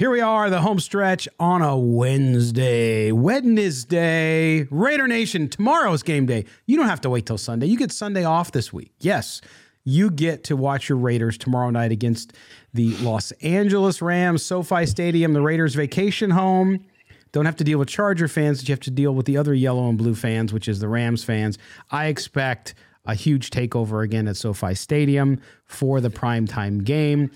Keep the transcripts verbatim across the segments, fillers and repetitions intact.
Here we are, the home stretch on a Wednesday. Wednesday, Raider Nation, tomorrow's game day. You don't have to wait till Sunday. You get Sunday off this week. Yes, you get to watch your Raiders tomorrow night against the Los Angeles Rams, SoFi Stadium, the Raiders' vacation home. Don't have to deal with Charger fans, but you have to deal with the other yellow and blue fans, which is the Rams fans. I expect a huge takeover again at SoFi Stadium for the primetime game.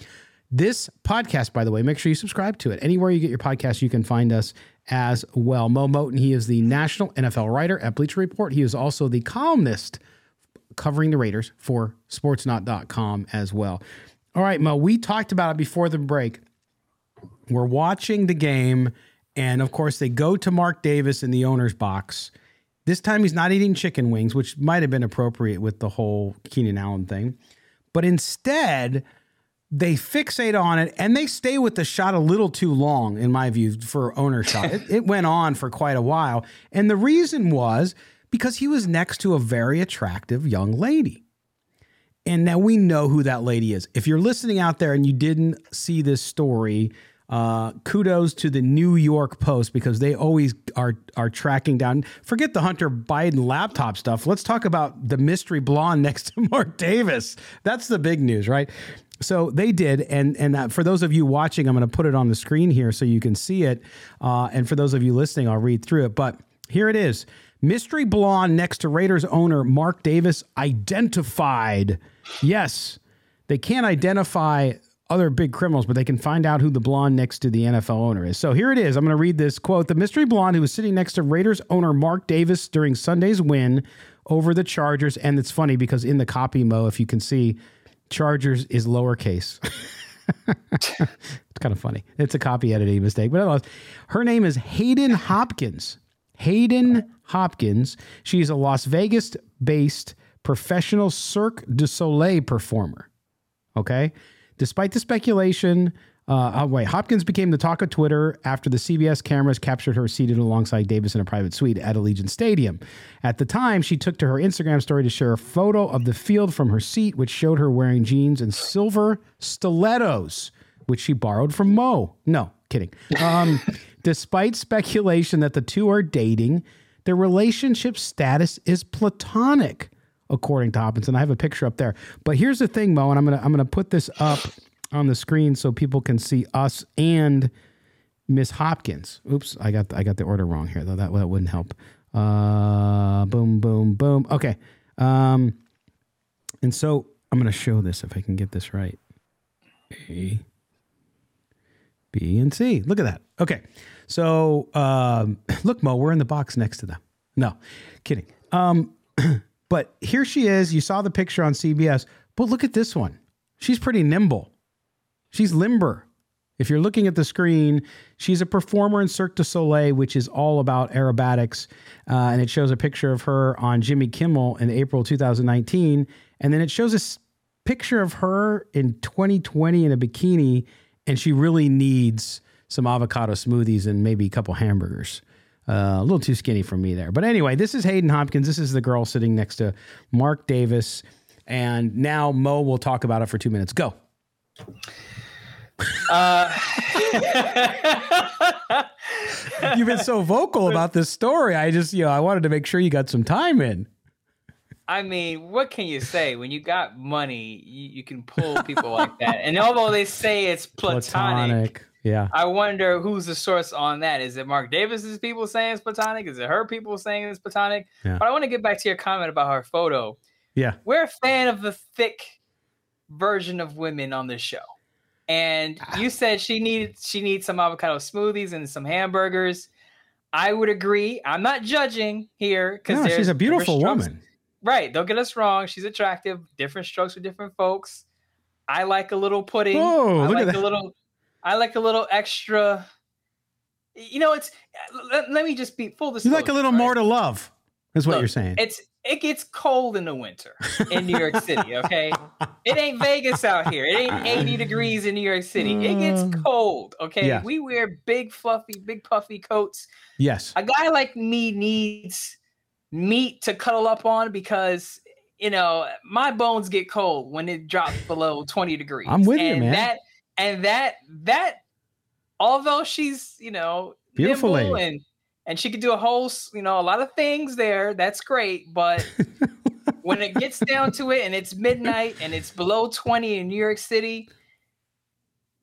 This podcast, by the way, make sure you subscribe to it. Anywhere you get your podcast, you can find us as well. Mo Moten, he is the national N F L writer at Bleacher Report. He is also the columnist covering the Raiders for sports not dot com as well. All right, Mo, we talked about it before the break. We're watching the game, and of course, they go to Mark Davis in the owner's box. This time, he's not eating chicken wings, which might have been appropriate with the whole Keenan Allen thing. But instead, they fixate on it, and they stay with the shot a little too long, in my view, for owner shot. It, it went on for quite a while, and the reason was because he was next to a very attractive young lady. And now we know who that lady is. If you're listening out there and you didn't see this story, uh, kudos to the New York Post, because they always are are tracking down. Forget the Hunter Biden laptop stuff. Let's talk about the mystery blonde next to Mark Davis. That's the big news, right? So they did, and and uh, for those of you watching, I'm going to put it on the screen here so you can see it, uh, and for those of you listening, I'll read through it, but here it is. Mystery blonde next to Raiders owner Mark Davis identified. Yes, they can't identify other big criminals, but they can find out who the blonde next to the N F L owner is. So here it is. I'm going to read this quote. The mystery blonde who was sitting next to Raiders owner Mark Davis during Sunday's win over the Chargers, and it's funny because in the copy, Mo, if you can see, Chargers is lowercase. It's kind of funny. It's a copy editing mistake, but otherwise, her name is Hayden Hopkins. Hayden Hopkins. She's a Las Vegas-based professional Cirque du Soleil performer. Okay. Despite the speculation, uh, oh wait, Hopkins became the talk of Twitter after the C B S cameras captured her seated alongside Davis in a private suite at Allegiant Stadium. At the time, she took to her Instagram story to share a photo of the field from her seat, which showed her wearing jeans and silver stilettos, which she borrowed from Mo. No, kidding. Um, despite speculation that the two are dating, their relationship status is platonic, according to Hopkins, and I have a picture up there. But here's the thing, Mo, and I'm gonna I'm gonna put this up on the screen so people can see us and Miss Hopkins. Oops, I got the, I got the order wrong here though. That that wouldn't help. Uh, boom, boom, boom. Okay. Um, and so I'm gonna show this if I can get this right. A, B, and C. Look at that. Okay. So um, look, Mo, we're in the box next to them. No, kidding. Um. But here she is. You saw the picture on C B S. But look at this one. She's pretty nimble. She's limber. If you're looking at the screen, she's a performer in Cirque du Soleil, which is all about aerobatics. Uh, and it shows a picture of her on Jimmy Kimmel in April twenty nineteen. And then it shows a picture of her in twenty twenty in a bikini, and she really needs some avocado smoothies and maybe a couple hamburgers. Uh, a little too skinny for me there. But anyway, this is Hayden Hopkins. This is the girl sitting next to Mark Davis. And now Mo will talk about it for two minutes. Go. Uh, You've been so vocal about this story. I just, you know, I wanted to make sure you got some time in. I mean, what can you say? When you got money, you, you can pull people like that. And although they say it's platonic, platonic. Yeah. I wonder who's the source on that. Is it Mark Davis's people saying it's platonic? Is it her people saying it's platonic? Yeah. But I want to get back to your comment about her photo. Yeah. We're a fan of the thick version of women on this show. And you said she needed she needs some avocado smoothies and some hamburgers. I would agree. I'm not judging here because no, she's a beautiful woman. Right. Don't get us wrong. She's attractive. Different strokes for different folks. I like a little pudding. Whoa, I look like at that. a little I like a little extra. You know, it's let, let me just be full disclosure. You like a little right? more to love is what Look, you're saying. It's it gets cold in the winter in New York City, okay? It ain't Vegas out here. It ain't eighty degrees in New York City. It gets cold, okay? Yeah. We wear big fluffy, big puffy coats. Yes. A guy like me needs meat to cuddle up on because, you know, my bones get cold when it drops below twenty degrees. I'm with and you, man. That, And that, that, although she's, you know, beautiful and, and she could do a whole, you know, a lot of things there. That's great. But when it gets down to it and it's midnight and it's below twenty in New York City,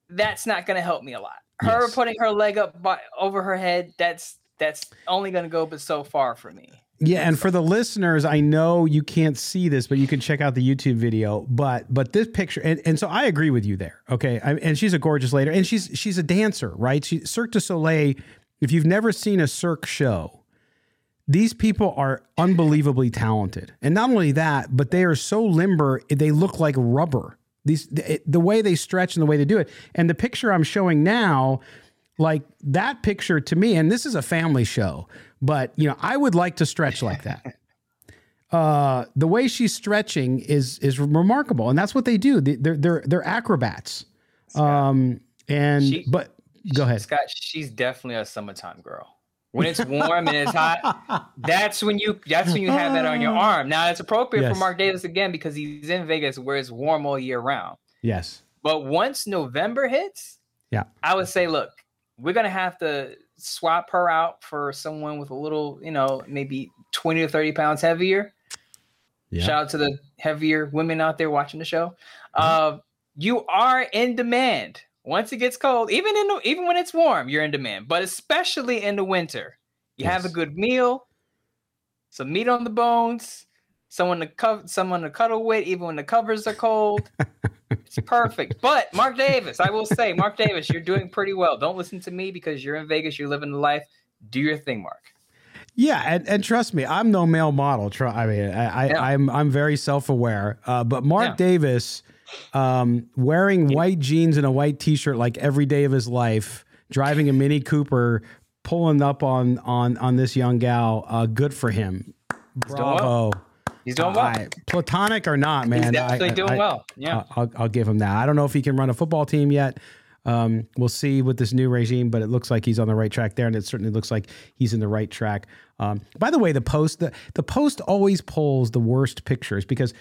that's not going to help me a lot. Her yes. putting her leg up by, over her head, that's, that's only going to go but so far for me. Yeah, and for the listeners, I know you can't see this, but you can check out the YouTube video. But but this picture, and, and so I agree with you there, okay? I, and she's a gorgeous lady, and she's she's a dancer, right? She, Cirque du Soleil, if you've never seen a Cirque show, these people are unbelievably talented. And not only that, but they are so limber, they look like rubber. These the, the way they stretch and the way they do it. And the picture I'm showing now, like that picture to me, and this is a family show, but, you know, I would like to stretch like that. Uh, the way she's stretching is is remarkable, and that's what they do. They're they're they're acrobats. Um, and she, but go ahead, Scott. She's definitely a summertime girl. When it's warm and it's hot, that's when you that's when you have that on your arm. Now it's appropriate yes. for Mark Davis again because he's in Vegas where it's warm all year round. Yes. But once November hits, yeah, I would say, look, we're gonna have to swap her out for someone with a little, you know, maybe twenty to thirty pounds heavier. Yeah. Shout out to the heavier women out there watching the show. Mm-hmm. Uh, you are in demand once it gets cold, even in the, even when it's warm, you're in demand, but especially in the winter. You yes. have a good meal, some meat on the bones, someone to co- someone to cuddle with, even when the covers are cold. It's perfect. But Mark Davis, I will say, Mark Davis, you're doing pretty well. Don't listen to me because you're in Vegas. You're living the life. Do your thing, Mark. Yeah, and, and trust me, I'm no male model. I mean, I, I, yeah. I'm I'm very self-aware. Uh, but Mark yeah. Davis, um, wearing yeah. white jeans and a white T-shirt like every day of his life, driving a Mini Cooper, pulling up on on on this young gal, uh, good for him. Bravo. He's doing well. I, platonic or not, man. He's definitely I, doing I, well. Yeah, I'll, I'll give him that. I don't know if he can run a football team yet. Um, we'll see with this new regime, but it looks like he's on the right track there, and it certainly looks like he's in the right track. Um, by the way, the post the, the post always pulls the worst pictures because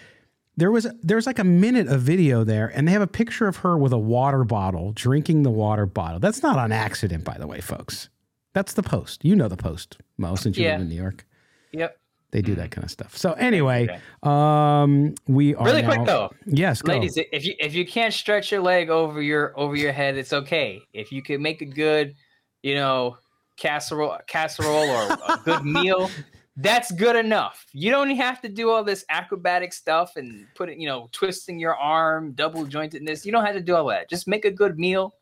there was there's like a minute of video there, and they have a picture of her with a water bottle, drinking the water bottle. That's not on accident, by the way, folks. That's the Post. You know the Post, Mo, since you yeah. live in New York. Yep. They do that kind of stuff. So anyway, okay. um, we are really now, quick though. Yes, go. Ladies, if you if you can't stretch your leg over your over your head, it's okay. If you can make a good, you know, casserole casserole or a good meal, that's good enough. You don't have to do all this acrobatic stuff and put it, you know, twisting your arm, double jointedness. You don't have to do all that. Just make a good meal.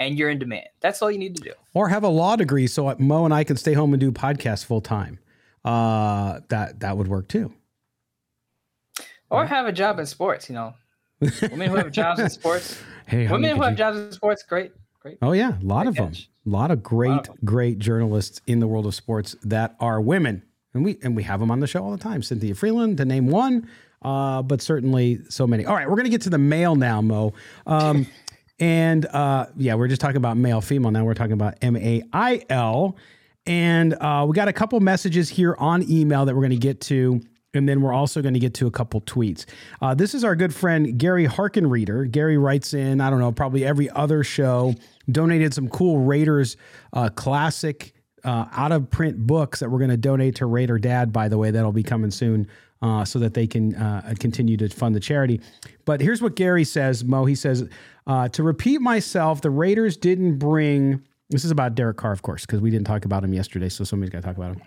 And you're in demand. That's all you need to do. Or have a law degree so Mo and I can stay home and do podcasts full time. Uh, that, that would work too. Or right. have a job in sports, you know, women who have jobs in sports, hey, women honey, who have you... jobs in sports. Great. Great. Oh yeah. A lot great of catch. them, a lot of great, lot of great journalists in the world of sports that are women. And we, and we have them on the show all the time. Cynthia Freeland, to name one, uh, but certainly so many. All right, we're going to get to the male now, Mo. Um, and uh, yeah, we're just talking about male, female. Now we're talking about M A I L. And uh, we got a couple messages here on email that we're going to get to. And then we're also going to get to a couple tweets. Uh, this is our good friend, Gary Harkinreader. Gary writes in, I don't know, probably every other show, donated some cool Raiders uh, classic uh, out-of-print books that we're going to donate to Raider Dad, by the way. That'll be coming soon uh, so that they can uh, continue to fund the charity. But here's what Gary says, Mo. He says, uh, to repeat myself, the Raiders didn't bring... This is about Derek Carr, of course, because we didn't talk about him yesterday, so somebody's got to talk about him.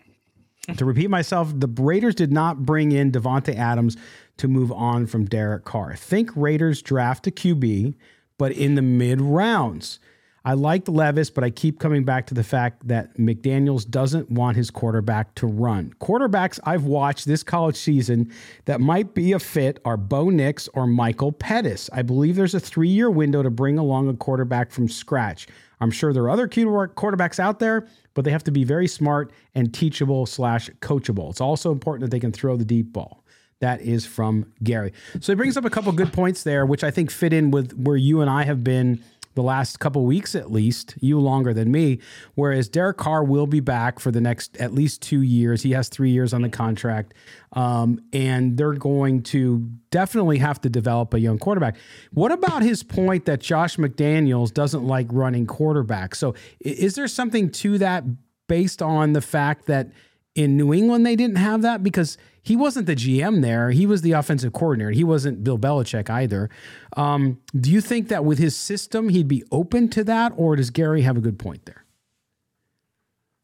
To repeat myself, the Raiders did not bring in Devontae Adams to move on from Derek Carr. Think Raiders draft a Q B, but in the mid-rounds. I liked Levis, but I keep coming back to the fact that McDaniels doesn't want his quarterback to run. Quarterbacks I've watched this college season that might be a fit are Bo Nix or Michael Pettis. I believe there's a three-year window to bring along a quarterback from scratch. I'm sure there are other quarterbacks out there, but they have to be very smart and teachable slash coachable. It's also important that they can throw the deep ball. That is from Gary. So he brings up a couple good points there, which I think fit in with where you and I have been the last couple weeks, at least, you longer than me, whereas Derek Carr will be back for the next at least two years. He has three years on the contract, um, and they're going to definitely have to develop a young quarterback. What about his point that Josh McDaniels doesn't like running quarterbacks? So is there something to that based on the fact that in New England they didn't have that? Because he wasn't the G M there. He was the offensive coordinator. He wasn't Bill Belichick either. Um, do you think that with his system, he'd be open to that, or does Gary have a good point there?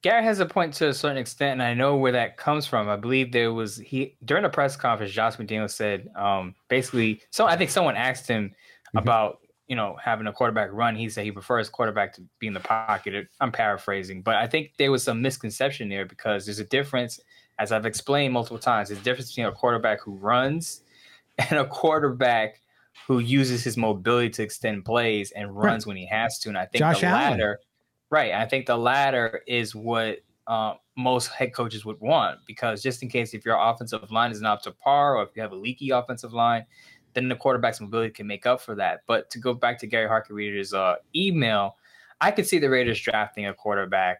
Gary has a point to a certain extent, and I know where that comes from. I believe there was he during a press conference, Josh McDaniels said um, basically. So I think someone asked him mm-hmm. about you know having a quarterback run. He said he prefers quarterback to be in the pocket. I'm paraphrasing, but I think there was some misconception there because there's a difference. As I've explained multiple times, there's a difference between a quarterback who runs and a quarterback who uses his mobility to extend plays and runs right. when he has to. And I think Josh the Allen. latter, right? I think the latter is what uh, most head coaches would want, because just in case if your offensive line is not up to par or if you have a leaky offensive line, then the quarterback's mobility can make up for that. But to go back to Gary Harkinreader's uh, email, I could see the Raiders drafting a quarterback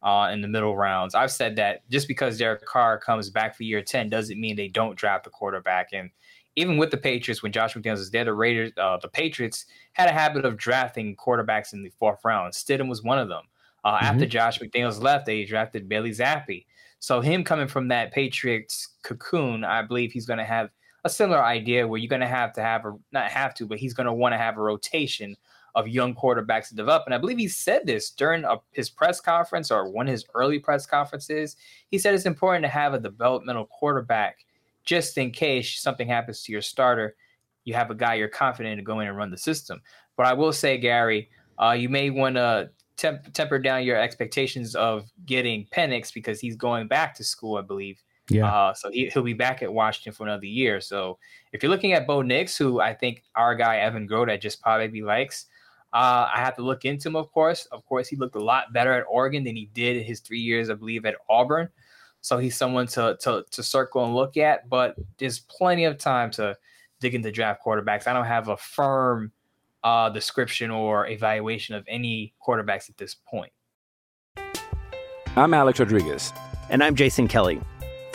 Uh, in the middle rounds. I've said that just because Derek Carr comes back for year ten doesn't mean they don't draft a quarterback. And even with the Patriots, when Josh McDaniels was there, the Raiders, uh, the Patriots had a habit of drafting quarterbacks in the fourth round. Stidham was one of them. Uh, mm-hmm. After Josh McDaniels left, they drafted Bailey Zappi. So him coming from that Patriots cocoon, I believe he's going to have a similar idea where you're going to have to have, a, not have to, but he's going to want to have a rotation of young quarterbacks to develop. And I believe he said this during a, his press conference or one of his early press conferences. He said it's important to have a developmental quarterback just in case something happens to your starter. You have a guy you're confident to go in and run the system. But I will say, Gary, uh, you may want to temp- temper down your expectations of getting Penix because he's going back to school, I believe. Yeah. Uh, so he, he'll be back at Washington for another year. So if you're looking at Bo Nix, who I think our guy Evan Groda just probably likes, Uh, I have to look into him, of course. Of course, he looked a lot better at Oregon than he did in his three years, I believe, at Auburn. So he's someone to to, to circle and look at. But there's plenty of time to dig into draft quarterbacks. I don't have a firm uh, description or evaluation of any quarterbacks at this point. I'm Alex Rodriguez. And I'm Jason Kelly.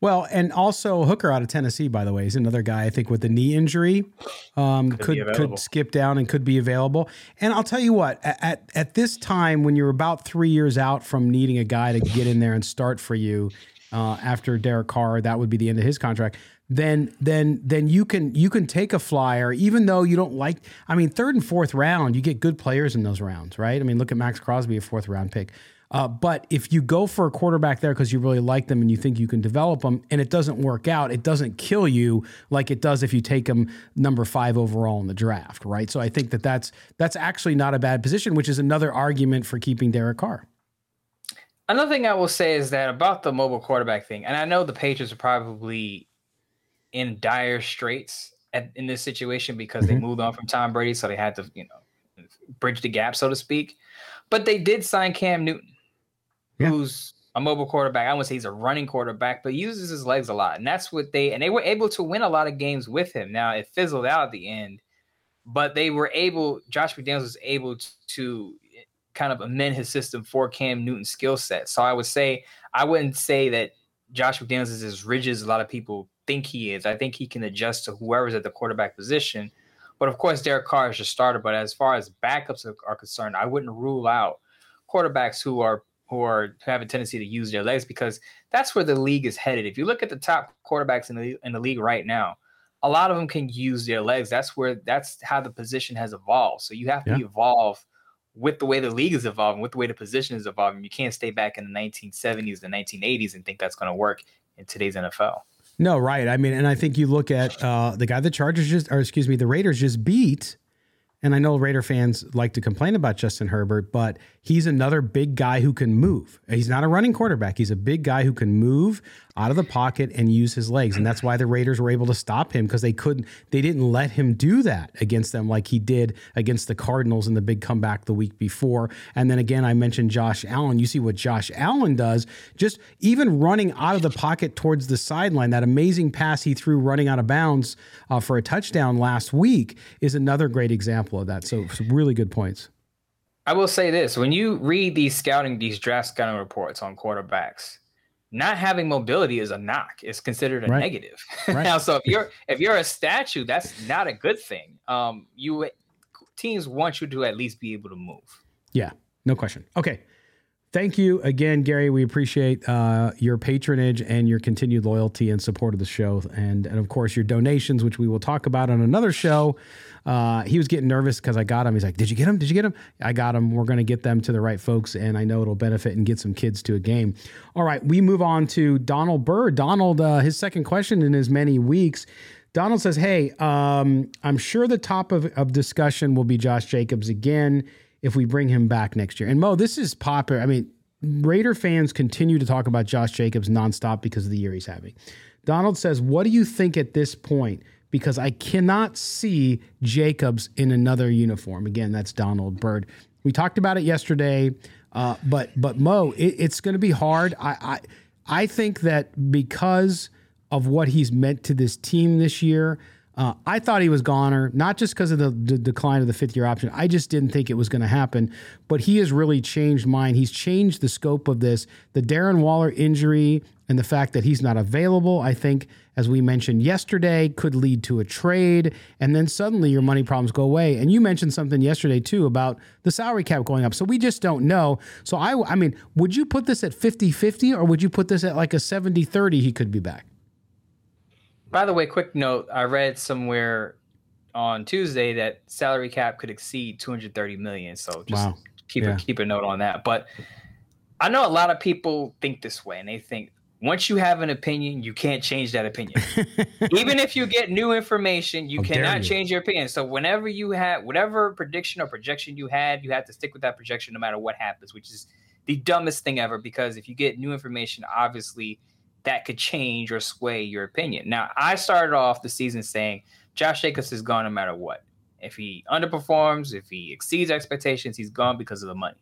Well, and also Hooker out of Tennessee, by the way, is another guy, I think, with the knee injury, um, could could, could skip down and could be available. And I'll tell you what, at at this time, when you're about three years out from needing a guy to get in there and start for you uh, after Derek Carr, that would be the end of his contract. Then, then, then you can you can take a flyer, even though you don't like. I mean, third and fourth round, you get good players in those rounds, right? I mean, look at Max Crosby, a fourth round pick. Uh, but if you go for a quarterback there because you really like them and you think you can develop them, and it doesn't work out, it doesn't kill you like it does if you take them number five overall in the draft, right? So I think that that's that's actually not a bad position, which is another argument for keeping Derek Carr. Another thing I will say is that about the mobile quarterback thing, and I know the Patriots are probably in dire straits at, in this situation because mm-hmm. they moved on from Tom Brady, so they had to, you know, bridge the gap, so to speak. But they did sign Cam Newton. Yeah. Who's a mobile quarterback. I wouldn't say he's a running quarterback, but he uses his legs a lot. And that's what they, and they were able to win a lot of games with him. Now it fizzled out at the end, but they were able, Josh McDaniels was able to, to kind of amend his system for Cam Newton's skill set. So I would say, I wouldn't say that Josh McDaniels is as rigid as a lot of people think he is. I think he can adjust to whoever's at the quarterback position. But of course, Derek Carr is your starter. But as far as backups are concerned, I wouldn't rule out quarterbacks who are who are who have a tendency to use their legs, because that's where the league is headed. If you look at the top quarterbacks in the in the league right now, a lot of them can use their legs. That's where that's how the position has evolved. So you have to yeah. evolve with the way the league is evolving, with the way the position is evolving. You can't stay back in the nineteen seventies, the nineteen eighties, and think that's going to work in today's N F L. No, right. I mean, and I think you look at uh, the guy the Chargers just, or excuse me, the Raiders just beat. And I know Raider fans like to complain about Justin Herbert, but he's another big guy who can move. He's not a running quarterback. He's a big guy who can move out of the pocket and use his legs. And that's why the Raiders were able to stop him, because they couldn't, they didn't let him do that against them like he did against the Cardinals in the big comeback the week before. And then again, I mentioned Josh Allen. You see what Josh Allen does, just even running out of the pocket towards the sideline. That amazing pass he threw running out of bounds uh, for a touchdown last week is another great example of that. So some really good points. I will say this. When you read these scouting, these draft scouting reports on quarterbacks, not having mobility is a knock. It's considered a right. negative. Right. Now, so if you're, if you're a statue, that's not a good thing. Um, you teams want you to at least be able to move. Yeah, no question. Okay. Thank you again, Gary. We appreciate uh, your patronage and your continued loyalty and support of the show. And, and of course, your donations, which we will talk about on another show. Uh, he was getting nervous because I got him. He's like, did you get him? Did you get him? I got him. We're going to get them to the right folks, and I know it'll benefit and get some kids to a game. All right, we move on to Donald Burr. Donald, uh, his second question in as many weeks. Donald says, hey, um, I'm sure the top of, of discussion will be Josh Jacobs again if we bring him back next year. And Mo, this is popular. I mean, Raider fans continue to talk about Josh Jacobs nonstop because of the year he's having. Donald says, what do you think at this point? Because I cannot see Jacobs in another uniform. Again, that's Donald Burr. We talked about it yesterday, uh, but but Mo, it, it's going to be hard. I, I I think that because of what he's meant to this team this year, Uh, I thought he was goner, not just because of the, the decline of the fifth-year option. I just didn't think it was going to happen. But he has really changed mine. He's changed the scope of this. The Darren Waller injury and the fact that he's not available, I think, as we mentioned yesterday, could lead to a trade. And then suddenly your money problems go away. And you mentioned something yesterday, too, about the salary cap going up. So we just don't know. So, I, I mean, would you put this at fifty-fifty or would you put this at like a seventy-thirty he could be back? By the way, quick note, I read somewhere on Tuesday that salary cap could exceed two hundred thirty million dollars. So just wow. keep, yeah. a, keep a note on that. But I know a lot of people think this way, and they think once you have an opinion, you can't change that opinion. Even if you get new information, you How cannot you. change your opinion. So whenever you have whatever prediction or projection you had, you have to stick with that projection no matter what happens, which is the dumbest thing ever, because if you get new information, obviously – that could change or sway your opinion. Now, I started off the season saying Josh Jacobs is gone no matter what. If he underperforms, if he exceeds expectations, he's gone because of the money.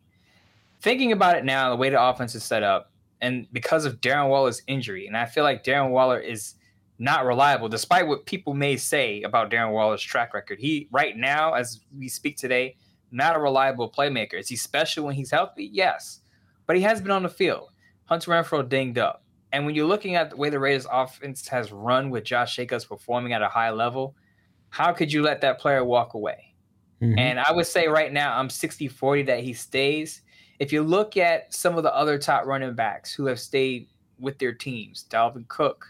Thinking about it now, the way the offense is set up, and because of Darren Waller's injury, and I feel like Darren Waller is not reliable, despite what people may say about Darren Waller's track record. He, right now, as we speak today, not a reliable playmaker. Is he special when he's healthy? Yes. But he has been on the field. Hunter Renfrow dinged up. And when you're looking at the way the Raiders offense has run with Josh Jacobs performing at a high level, how could you let that player walk away? Mm-hmm. And I would say right now I'm sixty forty that he stays. If you look at some of the other top running backs who have stayed with their teams, Dalvin Cook,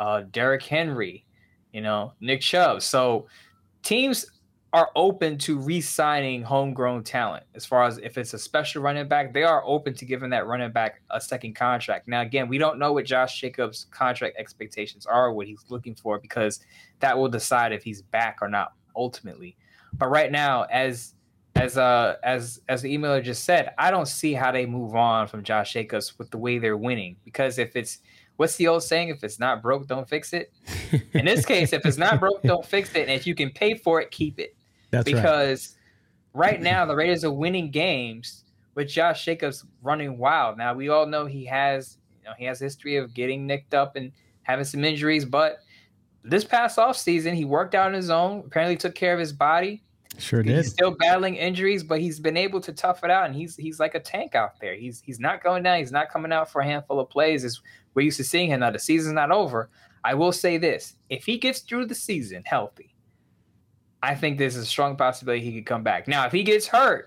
uh, Derrick Henry, you know, Nick Chubb. So teams are open to re-signing homegrown talent. As far as if it's a special running back, they are open to giving that running back a second contract. Now, again, we don't know what Josh Jacobs' contract expectations are, what he's looking for, because that will decide if he's back or not ultimately. But right now, as as uh, as as the emailer just said, I don't see how they move on from Josh Jacobs with the way they're winning. Because if it's, what's the old saying? If it's not broke, don't fix it. In this case, if it's not broke, don't fix it. And if you can pay for it, keep it. That's because right. right now the Raiders are winning games with Josh Jacobs running wild. Now we all know he has, you know, he has a history of getting nicked up and having some injuries, but this past offseason he worked out on his own, apparently took care of his body. Sure did. He's still battling injuries, but he's been able to tough it out, and he's he's like a tank out there. He's he's not going down, he's not coming out for a handful of plays as we're used to seeing him. Now the season's not over. I will say this, if he gets through the season healthy, I think there's a strong possibility he could come back. Now, if he gets hurt.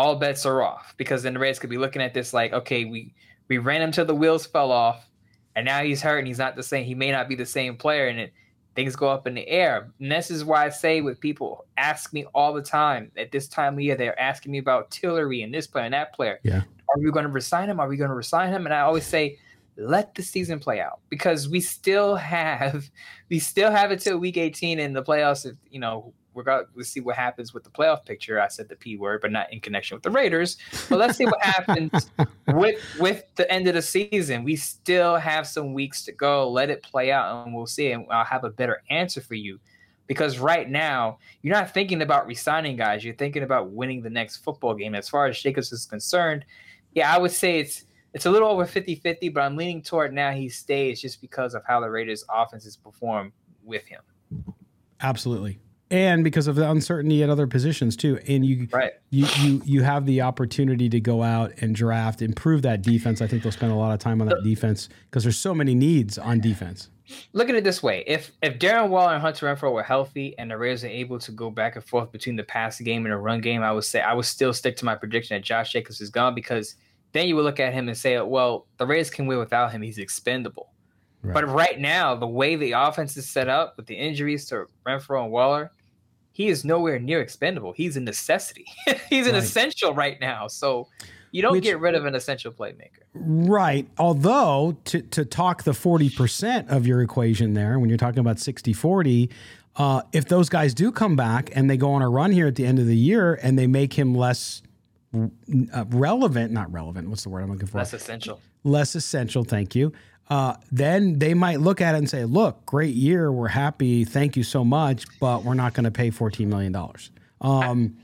All bets are off, because then the Raiders could be looking at this like, okay, we, we ran him till the wheels fell off, and now he's hurt and he's not the same. He may not be the same player, and it, things go up in the air. And this is why I say what people ask me all the time at this time of year, they're asking me about Tillery and this player and that player. Yeah. Are we going to resign him? Are we going to resign him? And I always say, let the season play out, because we still have we still have it till week eighteen in the playoffs. If, you know, we're going to see what happens with the playoff picture. I said the P word, but not in connection with the Raiders. But let's see what happens with with the end of the season. We still have some weeks to go. Let it play out, and we'll see. And I'll have a better answer for you, because right now you're not thinking about resigning guys. You're thinking about winning the next football game. As far as Jacobs is concerned, yeah, I would say it's. It's a little over fifty-fifty, but I'm leaning toward now he stays just because of how the Raiders' offenses perform with him. Absolutely. And because of the uncertainty at other positions too. And you, right. you you you have the opportunity to go out and draft, improve that defense. I think they'll spend a lot of time on that defense because there's so many needs on defense. Look at it this way. If if Darren Waller and Hunter Renfrow were healthy and the Raiders are able to go back and forth between the pass game and the run game, I would say I would still stick to my prediction that Josh Jacobs is gone, because then you would look at him and say, well, the Raiders can win without him. He's expendable. Right. But right now, the way the offense is set up with the injuries to Renfrow and Waller, he is nowhere near expendable. He's a necessity. He's an right. essential right now. So you don't Which, get rid of an essential playmaker. Right. Although, to, to talk the forty percent of your equation there, when you're talking about sixty forty, uh, if those guys do come back and they go on a run here at the end of the year and they make him less... Uh, relevant, not relevant. What's the word I'm looking for? Less essential. Less essential. Thank you. Uh, then they might look at it and say, "Look, great year. We're happy. Thank you so much, but we're not going to pay fourteen million dollars." Um,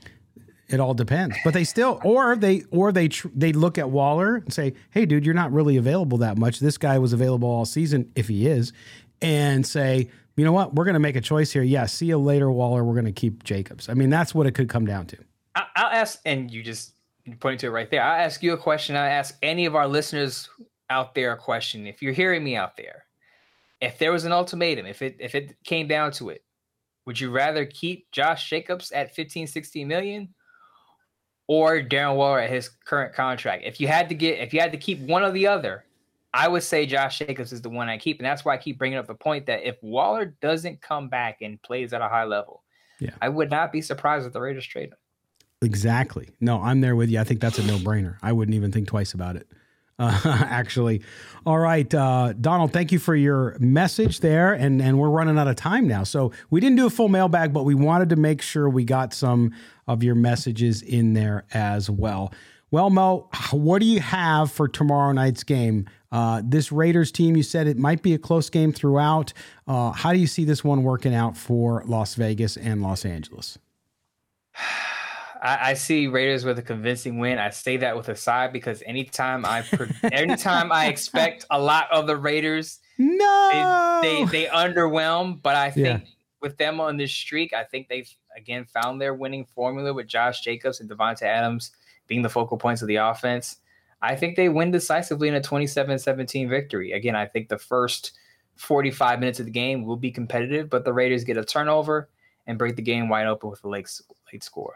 it all depends. But they still, or they, or they, tr- they look at Waller and say, "Hey, dude, you're not really available that much. This guy was available all season, if he is," and say, "You know what? We're going to make a choice here. Yeah, see you later, Waller. We're going to keep Jacobs." I mean, that's what it could come down to. I- I'll ask, and you just. Pointing to it right there. I ask you a question. I ask any of our listeners out there a question. If you're hearing me out there, if there was an ultimatum, if it if it came down to it, would you rather keep Josh Jacobs at fifteen, sixteen million or Darren Waller at his current contract? If you had to get, if you had to keep one or the other, I would say Josh Jacobs is the one I keep, and that's why I keep bringing up the point that if Waller doesn't come back and plays at a high level, yeah. I would not be surprised if the Raiders trade him. Exactly. No, I'm there with you. I think that's a no-brainer. I wouldn't even think twice about it, uh, actually. All right, uh, Donald, thank you for your message there, and, and we're running out of time now. So we didn't do a full mailbag, but we wanted to make sure we got some of your messages in there as well. Well, Mo, what do you have for tomorrow night's game? Uh, this Raiders team, you said it might be a close game throughout. Uh, how do you see this one working out for Las Vegas and Los Angeles? I, I see Raiders with a convincing win. I say that with a sigh because anytime I pre- anytime I expect a lot of the Raiders, no, they they, they underwhelm. But I think yeah. with them on this streak, I think they've again found their winning formula with Josh Jacobs and Devonta Adams being the focal points of the offense. I think they win decisively in a twenty-seven seventeen victory. Again, I think the first forty-five minutes of the game will be competitive, but the Raiders get a turnover and break the game wide open with a late, late score.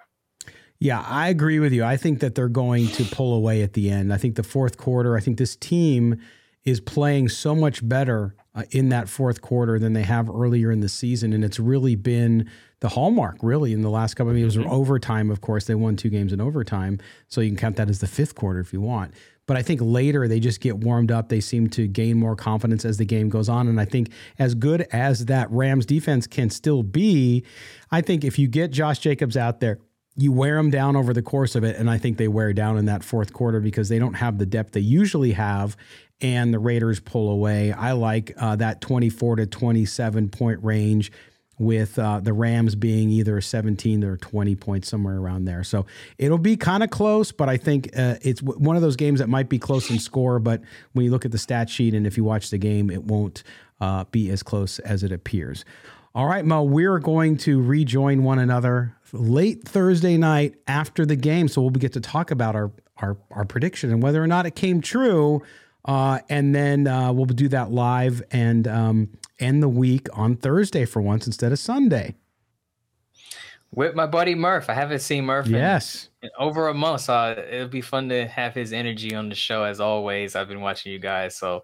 Yeah, I agree with you. I think that they're going to pull away at the end. I think the fourth quarter, I think this team is playing so much better uh, in that fourth quarter than they have earlier in the season. And it's really been the hallmark, really, in the last couple of years. It was overtime, of course. They won two games in overtime, so you can count that as the fifth quarter if you want. But I think later they just get warmed up. They seem to gain more confidence as the game goes on. And I think as good as that Rams defense can still be, I think if you get Josh Jacobs out there, you wear them down over the course of it, and I think they wear down in that fourth quarter because they don't have the depth they usually have, and the Raiders pull away. I like uh, that twenty-four to twenty-seven point range with uh, the Rams being either seventeen or twenty points, somewhere around there. So it'll be kind of close, but I think uh, it's w- one of those games that might be close in score, but when you look at the stat sheet and if you watch the game, it won't uh, be as close as it appears. All right, Mo, we're going to rejoin one another late Thursday night after the game. So we'll get to talk about our, our, our prediction and whether or not it came true. Uh, and then uh, we'll do that live and um, end the week on Thursday for once instead of Sunday. With my buddy Murph. I haven't seen Murph in, yes. in over a month. So it'll be fun to have his energy on the show as always. I've been watching you guys. So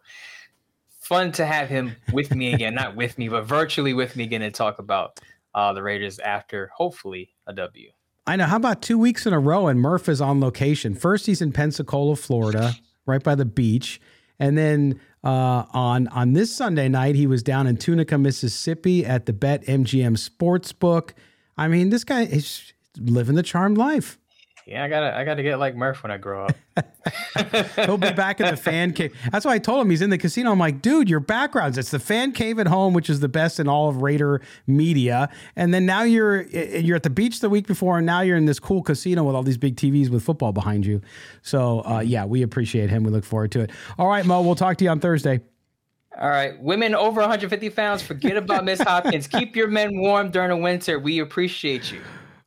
fun to have him with me again. Not with me, but virtually with me again and talk about Uh, the Raiders after, hopefully, a W. I know. How about two weeks in a row and Murph is on location? First, he's in Pensacola, Florida, right by the beach. And then uh, on on this Sunday night, he was down in Tunica, Mississippi at the BetMGM Sportsbook. I mean, this guy is living the charmed life. Yeah, I gotta, I gotta get like Murph when I grow up. He'll be back in the fan cave. That's why I told him he's in the casino. I'm like, dude, your backgrounds. It's the fan cave at home, which is the best in all of Raider media. And then now you're, you're at the beach the week before, and now you're in this cool casino with all these big T Vs with football behind you. So uh, yeah, we appreciate him. We look forward to it. All right, Mo, we'll talk to you on Thursday. All right, women over one hundred fifty pounds, forget about Miss Hopkins. Keep your men warm during the winter. We appreciate you.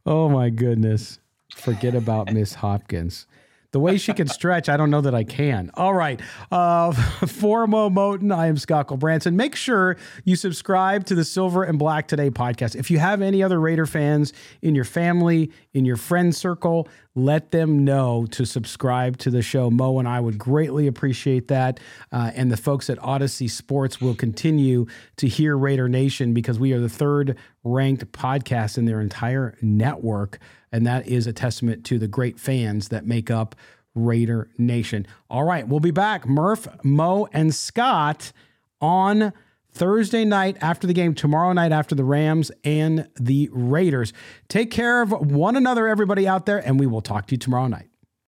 Oh my goodness. Forget about Miss Hopkins. The way she can stretch, I don't know that I can. All right. Uh, for Mo Moten, I am Scott Colbranson. Make sure you subscribe to the Silver and Black Today podcast. If you have any other Raider fans in your family, in your friend circle, let them know to subscribe to the show. Mo and I would greatly appreciate that. Uh, and the folks at Odyssey Sports will continue to hear Raider Nation because we are the third ranked podcast in their entire network. And that is a testament to the great fans that make up Raider Nation. All right, we'll be back. Murph, Mo, and Scott on Thursday night after the game, tomorrow night after the Rams and the Raiders. Take care of one another, everybody out there, and we will talk to you tomorrow night.